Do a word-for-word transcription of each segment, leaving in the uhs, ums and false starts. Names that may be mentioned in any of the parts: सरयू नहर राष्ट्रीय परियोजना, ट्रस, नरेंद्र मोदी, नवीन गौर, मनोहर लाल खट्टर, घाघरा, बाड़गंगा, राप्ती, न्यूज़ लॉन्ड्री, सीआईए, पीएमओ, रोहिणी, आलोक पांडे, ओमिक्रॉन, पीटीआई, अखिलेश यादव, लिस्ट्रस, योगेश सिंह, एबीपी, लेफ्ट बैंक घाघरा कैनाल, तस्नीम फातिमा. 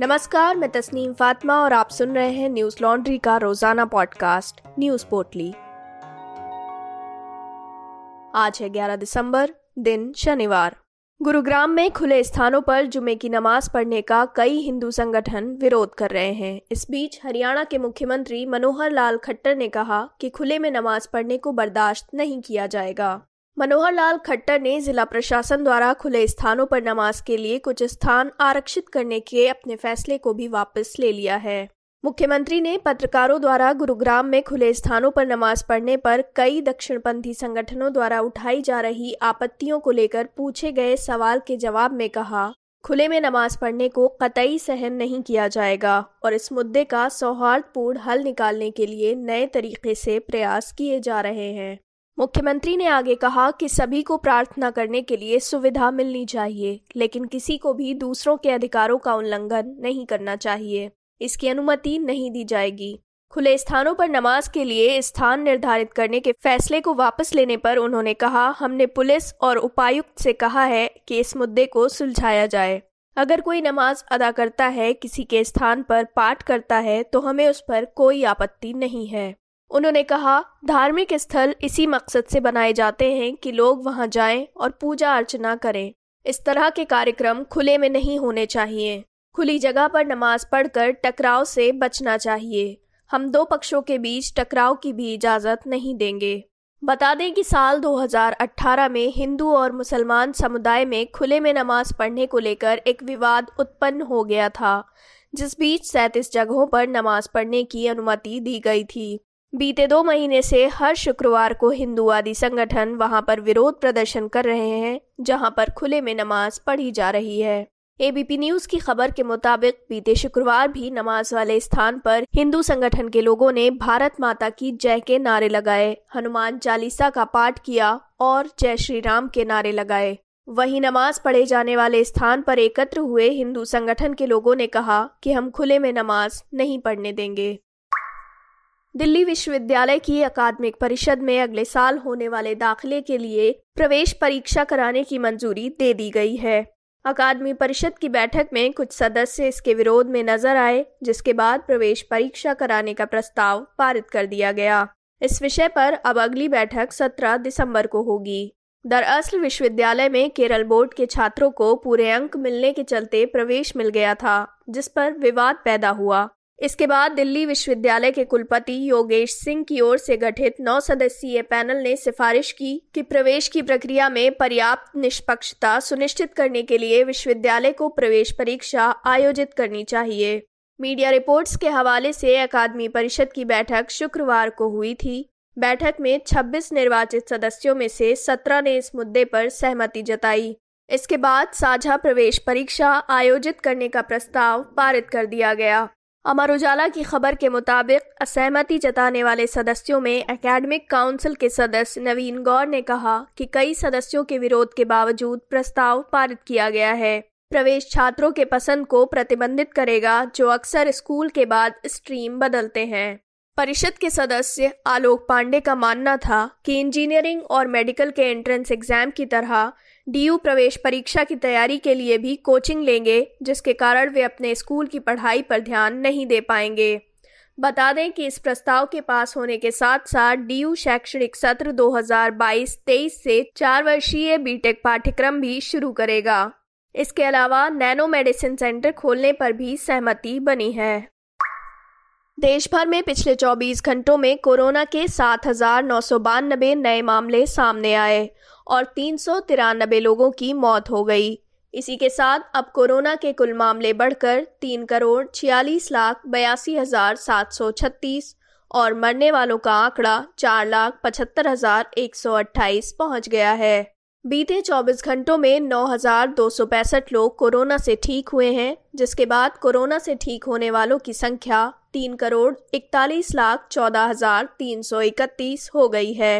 नमस्कार, मैं तस्नीम फातिमा और आप सुन रहे हैं न्यूज़ लॉन्ड्री का रोजाना पॉडकास्ट न्यूज़ पोटली। आज है ग्यारह दिसंबर, दिन शनिवार। गुरुग्राम में खुले स्थानों पर जुमे की नमाज पढ़ने का कई हिंदू संगठन विरोध कर रहे हैं। इस बीच हरियाणा के मुख्यमंत्री मनोहर लाल खट्टर ने कहा कि खुले में नमाज पढ़ने को बर्दाश्त नहीं किया जाएगा। मनोहर लाल खट्टर ने जिला प्रशासन द्वारा खुले स्थानों पर नमाज के लिए कुछ स्थान आरक्षित करने के अपने फैसले को भी वापस ले लिया है। मुख्यमंत्री ने पत्रकारों द्वारा गुरुग्राम में खुले स्थानों पर नमाज पढ़ने पर कई दक्षिणपंथी संगठनों द्वारा उठाई जा रही आपत्तियों को लेकर पूछे गए सवाल के जवाब में कहा, खुले में नमाज पढ़ने को कतई सहन नहीं किया जाएगा और इस मुद्दे का सौहार्दपूर्ण हल निकालने के लिए नए तरीके से प्रयास किए जा रहे हैं। मुख्यमंत्री ने आगे कहा कि सभी को प्रार्थना करने के लिए सुविधा मिलनी चाहिए, लेकिन किसी को भी दूसरों के अधिकारों का उल्लंघन नहीं करना चाहिए। इसकी अनुमति नहीं दी जाएगी। खुले स्थानों पर नमाज के लिए स्थान निर्धारित करने के फैसले को वापस लेने पर उन्होंने कहा, हमने पुलिस और उपायुक्त से कहा है कि इस मुद्दे को सुलझाया जाए। अगर कोई नमाज अदा करता है, किसी के स्थान पर पाठ करता है, तो हमें उस पर कोई आपत्ति नहीं है। उन्होंने कहा, धार्मिक स्थल इसी मकसद से बनाए जाते हैं कि लोग वहां जाएं और पूजा अर्चना करें। इस तरह के कार्यक्रम खुले में नहीं होने चाहिए। खुली जगह पर नमाज पढ़कर टकराव से बचना चाहिए। हम दो पक्षों के बीच टकराव की भी इजाजत नहीं देंगे। बता दें कि साल दो हज़ार अठारह में हिंदू और मुसलमान समुदाय में खुले में नमाज पढ़ने को लेकर एक विवाद उत्पन्न हो गया था, जिस बीच सैंतीस जगहों पर नमाज पढ़ने की अनुमति दी गई थी। बीते दो महीने से हर शुक्रवार को हिंदूवादी संगठन वहां पर विरोध प्रदर्शन कर रहे हैं, जहां पर खुले में नमाज पढ़ी जा रही है। एबीपी न्यूज की खबर के मुताबिक बीते शुक्रवार भी नमाज वाले स्थान पर हिंदू संगठन के लोगों ने भारत माता की जय के नारे लगाए, हनुमान चालीसा का पाठ किया और जय श्री राम के नारे लगाए। वहीं नमाज पढ़े जाने वाले स्थान पर एकत्र हुए हिंदू संगठन के लोगों ने कहा कि हम खुले में नमाज नहीं पढ़ने देंगे। दिल्ली विश्वविद्यालय की अकादमिक परिषद में अगले साल होने वाले दाखिले के लिए प्रवेश परीक्षा कराने की मंजूरी दे दी गई है। अकादमी परिषद की बैठक में कुछ सदस्य इसके विरोध में नजर आए, जिसके बाद प्रवेश परीक्षा कराने का प्रस्ताव पारित कर दिया गया। इस विषय पर अब अगली बैठक सत्रह दिसंबर को होगी। दरअसल विश्वविद्यालय में केरल बोर्ड के छात्रों को पूरे अंक मिलने के चलते प्रवेश मिल गया था, जिस पर विवाद पैदा हुआ। इसके बाद दिल्ली विश्वविद्यालय के कुलपति योगेश सिंह की ओर से गठित नौ सदस्यीय पैनल ने सिफारिश की कि प्रवेश की प्रक्रिया में पर्याप्त निष्पक्षता सुनिश्चित करने के लिए विश्वविद्यालय को प्रवेश परीक्षा आयोजित करनी चाहिए। मीडिया रिपोर्ट्स के हवाले से अकादमी परिषद की बैठक शुक्रवार को हुई थी। बैठक में छब्बीस निर्वाचित सदस्यों में से सत्रह ने इस मुद्दे पर सहमति जताई। इसके बाद साझा प्रवेश परीक्षा आयोजित करने का प्रस्ताव पारित कर दिया गया। अमर उजाला की खबर के मुताबिक असहमति जताने वाले सदस्यों में एकेडमिक काउंसिल के सदस्य नवीन गौर ने कहा कि कई सदस्यों के विरोध के बावजूद प्रस्ताव पारित किया गया है। प्रवेश छात्रों के पसंद को प्रतिबंधित करेगा, जो अक्सर स्कूल के बाद स्ट्रीम बदलते हैं। परिषद के सदस्य आलोक पांडे का मानना था कि इंजीनियरिंग और मेडिकल के एंट्रेंस एग्जाम की तरह डीयू प्रवेश परीक्षा की तैयारी के लिए भी कोचिंग लेंगे, जिसके कारण वे अपने स्कूल की पढ़ाई पर ध्यान नहीं दे पाएंगे। बता दें कि इस प्रस्ताव के पास होने के साथ साथ डीयू शैक्षणिक सत्र दो हज़ार बाईस तेईस से चार वर्षीय बीटेक पाठ्यक्रम भी शुरू करेगा। इसके अलावा नैनो मेडिसिन सेंटर खोलने पर भी सहमति बनी है। देश भर में पिछले चौबीस घंटों में कोरोना के सात हजार नौ सौ बानबे नए मामले सामने आए और तीन सौ तिरानबे लोगों की मौत हो गई। इसी के साथ अब कोरोना के कुल मामले बढ़कर तीन करोड़ छियालीस लाख बयासी हजार सात सौ छत्तीस और मरने वालों का आंकड़ा चार लाख पचहत्तर हजार एक सौ अट्ठाईस पहुँच गया है। बीते चौबीस घंटों में नौ हजार दो सौ पैंसठ लोग कोरोना से ठीक हुए हैं, जिसके बाद कोरोना से ठीक होने वालों की संख्या तीन करोड़ इकतालीस लाख चौदह हजार तीन सौ इकतीस हो गई है।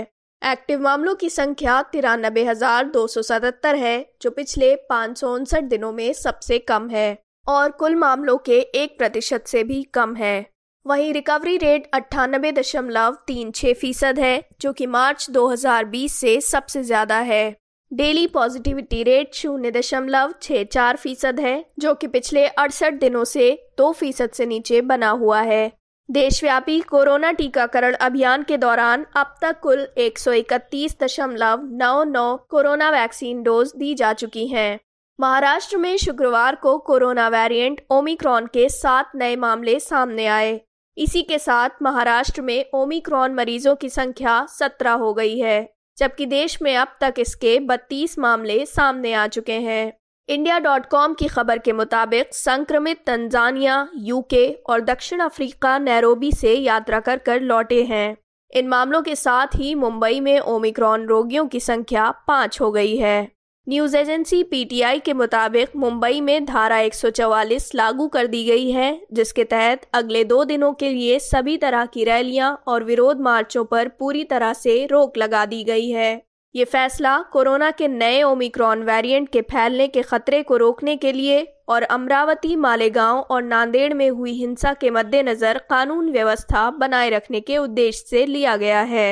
एक्टिव मामलों की संख्या तिरानबे हजार दो सौ सतहत्तर है, जो पिछले पाँच सौ उनसठ दिनों में सबसे कम है और कुल मामलों के एक प्रतिशत से भी कम है। वहीं रिकवरी रेट अट्ठानबे दशमलव तीन छह फीसद है, जो कि मार्च दो हज़ार बीस से सबसे ज्यादा है। डेली पॉजिटिविटी रेट शून्य दशमलव छः चार फीसद है, जो कि पिछले अड़सठ दिनों से दो फीसद से नीचे बना हुआ है। देशव्यापी कोरोना टीकाकरण अभियान के दौरान अब तक कुल एक सौ इकतीस दशमलव नौ नौ कोरोना वैक्सीन डोज दी जा चुकी हैं। महाराष्ट्र में शुक्रवार को कोरोना वेरिएंट ओमिक्रॉन के सात नए मामले सामने आए। इसी के साथ महाराष्ट्र में ओमिक्रॉन मरीजों की संख्या सत्रह हो गई है, जबकि देश में अब तक इसके बत्तीस मामले सामने आ चुके हैं। इंडिया डॉट कॉम की खबर के मुताबिक संक्रमित तंजानिया, यूके और दक्षिण अफ्रीका नैरोबी से यात्रा कर कर लौटे हैं। इन मामलों के साथ ही मुंबई में ओमिक्रॉन रोगियों की संख्या पाँच हो गई है। न्यूज़ एजेंसी पीटीआई के मुताबिक मुंबई में धारा एक सौ चौवालीस लागू कर दी गई है, जिसके तहत अगले दो दिनों के लिए सभी तरह की रैलियां और विरोध मार्चों पर पूरी तरह से रोक लगा दी गई है। ये फैसला कोरोना के नए ओमिक्रॉन वेरिएंट के फैलने के खतरे को रोकने के लिए और अमरावती, मालेगांव और नांदेड़ में हुई हिंसा के मद्देनजर कानून व्यवस्था बनाए रखने के उद्देश्य से लिया गया है।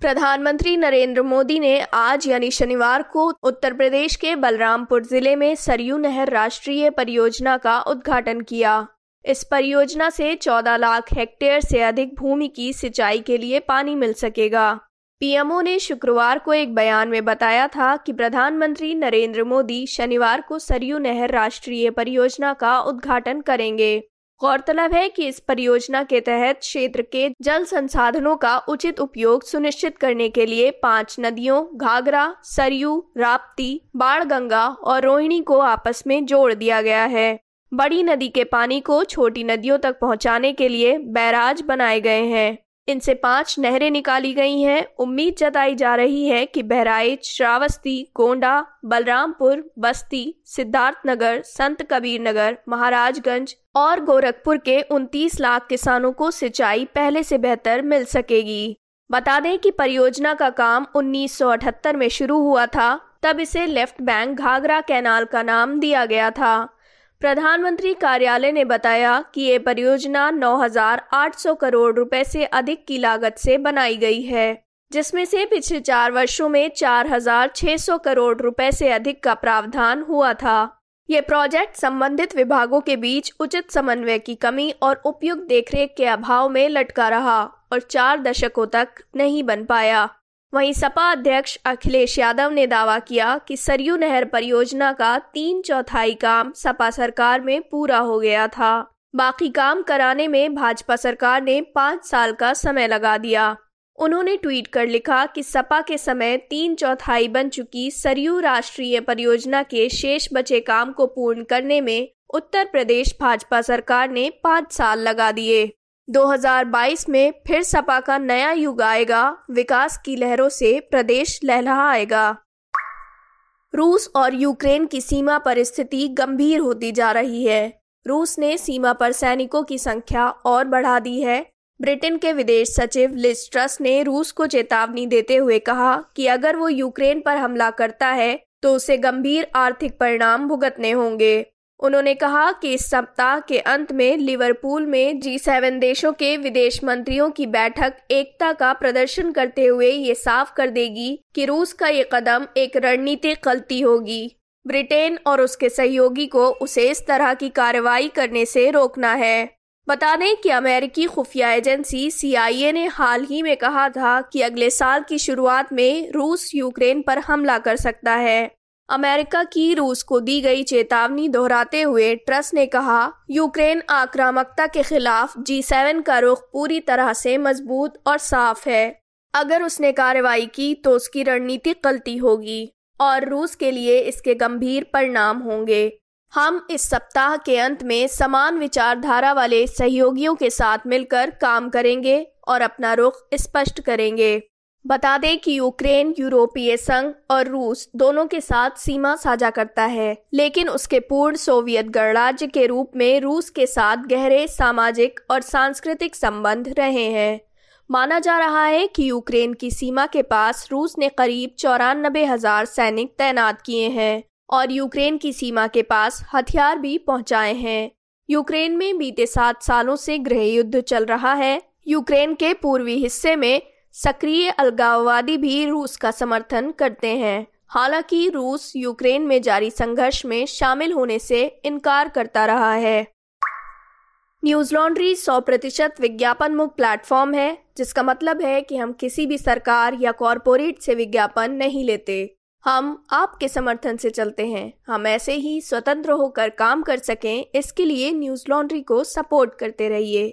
प्रधानमंत्री नरेंद्र मोदी ने आज यानी शनिवार को उत्तर प्रदेश के बलरामपुर जिले में सरयू नहर राष्ट्रीय परियोजना का उद्घाटन किया। इस परियोजना से चौदह लाख हेक्टेयर से अधिक भूमि की सिंचाई के लिए पानी मिल सकेगा। पीएमओ ने शुक्रवार को एक बयान में बताया था कि प्रधानमंत्री नरेंद्र मोदी शनिवार को सरयू नहर राष्ट्रीय परियोजना का उद्घाटन करेंगे। गौरतलब है कि इस परियोजना के तहत क्षेत्र के जल संसाधनों का उचित उपयोग सुनिश्चित करने के लिए पांच नदियों घाघरा, सरयू, राप्ती, बाड़गंगा और रोहिणी को आपस में जोड़ दिया गया है। बड़ी नदी के पानी को छोटी नदियों तक पहुंचाने के लिए बैराज बनाए गए हैं। इनसे पांच नहरें निकाली गई हैं। उम्मीद जताई जा रही है कि बहराइच, श्रावस्ती, गोंडा, बलरामपुर, बस्ती, सिद्धार्थनगर, संत कबीर नगर, महाराजगंज और गोरखपुर के उनतीस लाख किसानों को सिंचाई पहले से बेहतर मिल सकेगी। बता दें कि परियोजना का काम उन्नीस सौ अठहत्तर में शुरू हुआ था, तब इसे लेफ्ट बैंक घाघरा कैनाल का नाम दिया गया था। प्रधानमंत्री कार्यालय ने बताया कि ये परियोजना नौ हज़ार आठ सौ करोड़ रुपए से अधिक की लागत से बनाई गई है, जिसमें से पिछले चार वर्षों में चार हज़ार छह सौ करोड़ रुपए से अधिक का प्रावधान हुआ था। ये प्रोजेक्ट संबंधित विभागों के बीच उचित समन्वय की कमी और उपयुक्त देखरेख के अभाव में लटका रहा और चार दशकों तक नहीं बन पाया। वहीं सपा अध्यक्ष अखिलेश यादव ने दावा किया कि सरयू नहर परियोजना का तीन चौथाई काम सपा सरकार में पूरा हो गया था, बाकी काम कराने में भाजपा सरकार ने पाँच साल का समय लगा दिया। उन्होंने ट्वीट कर लिखा कि सपा के समय तीन चौथाई बन चुकी सरयू राष्ट्रीय परियोजना के शेष बचे काम को पूर्ण करने में उत्तर प्रदेश भाजपा सरकार ने पाँच साल लगा दिए। दो हज़ार बाईस में फिर सपा का नया युग आएगा, विकास की लहरों से प्रदेश लहलहाएगा। रूस और यूक्रेन की सीमा पर स्थिति गंभीर होती जा रही है। रूस ने सीमा पर सैनिकों की संख्या और बढ़ा दी है। ब्रिटेन के विदेश सचिव लिस्ट्रस ने रूस को चेतावनी देते हुए कहा कि अगर वो यूक्रेन पर हमला करता है तो उसे गंभीर आर्थिक परिणाम भुगतने होंगे। उन्होंने कहा कि इस सप्ताह के अंत में लिवरपूल में जी सेवन देशों के विदेश मंत्रियों की बैठक एकता का प्रदर्शन करते हुए ये साफ कर देगी कि रूस का ये कदम एक रणनीतिक गलती होगी। ब्रिटेन और उसके सहयोगी को उसे इस तरह की कार्रवाई करने से रोकना है। बता दें कि अमेरिकी खुफिया एजेंसी सीआईए ने हाल ही में कहा था कि अगले साल की शुरुआत में रूस यूक्रेन पर हमला कर सकता है। अमेरिका की रूस को दी गई चेतावनी दोहराते हुए ट्रस ने कहा, यूक्रेन आक्रामकता के खिलाफ जी सेवन का रुख पूरी तरह से मजबूत और साफ है। अगर उसने कार्रवाई की तो उसकी रणनीतिक गलती होगी और रूस के लिए इसके गंभीर परिणाम होंगे। हम इस सप्ताह के अंत में समान विचारधारा वाले सहयोगियों के साथ मिलकर काम करेंगे और अपना रुख स्पष्ट करेंगे। बता दें कि यूक्रेन यूरोपीय संघ और रूस दोनों के साथ सीमा साझा करता है, लेकिन उसके पूर्व सोवियत गणराज्य के रूप में रूस के साथ गहरे सामाजिक और सांस्कृतिक संबंध रहे हैं। माना जा रहा है कि यूक्रेन की सीमा के पास रूस ने करीब चौरानबे हजार सैनिक तैनात किए हैं और यूक्रेन की सीमा के पास हथियार भी पहुंचाए हैं। यूक्रेन में बीते सात सालों से गृह युद्ध चल रहा है। यूक्रेन के पूर्वी हिस्से में सक्रिय अलगाववादी भी रूस का समर्थन करते हैं। हालांकि रूस यूक्रेन में जारी संघर्ष में शामिल होने से इनकार करता रहा है। न्यूज़ लॉन्ड्री सौ प्रतिशत विज्ञापन मुक्त प्लेटफॉर्म है, जिसका मतलब है कि हम किसी भी सरकार या कॉरपोरेट से विज्ञापन नहीं लेते। हम आपके समर्थन से चलते हैं। हम ऐसे ही स्वतंत्र होकर काम कर सकें, इसके लिए न्यूज़ लॉन्ड्री को सपोर्ट करते रहिए।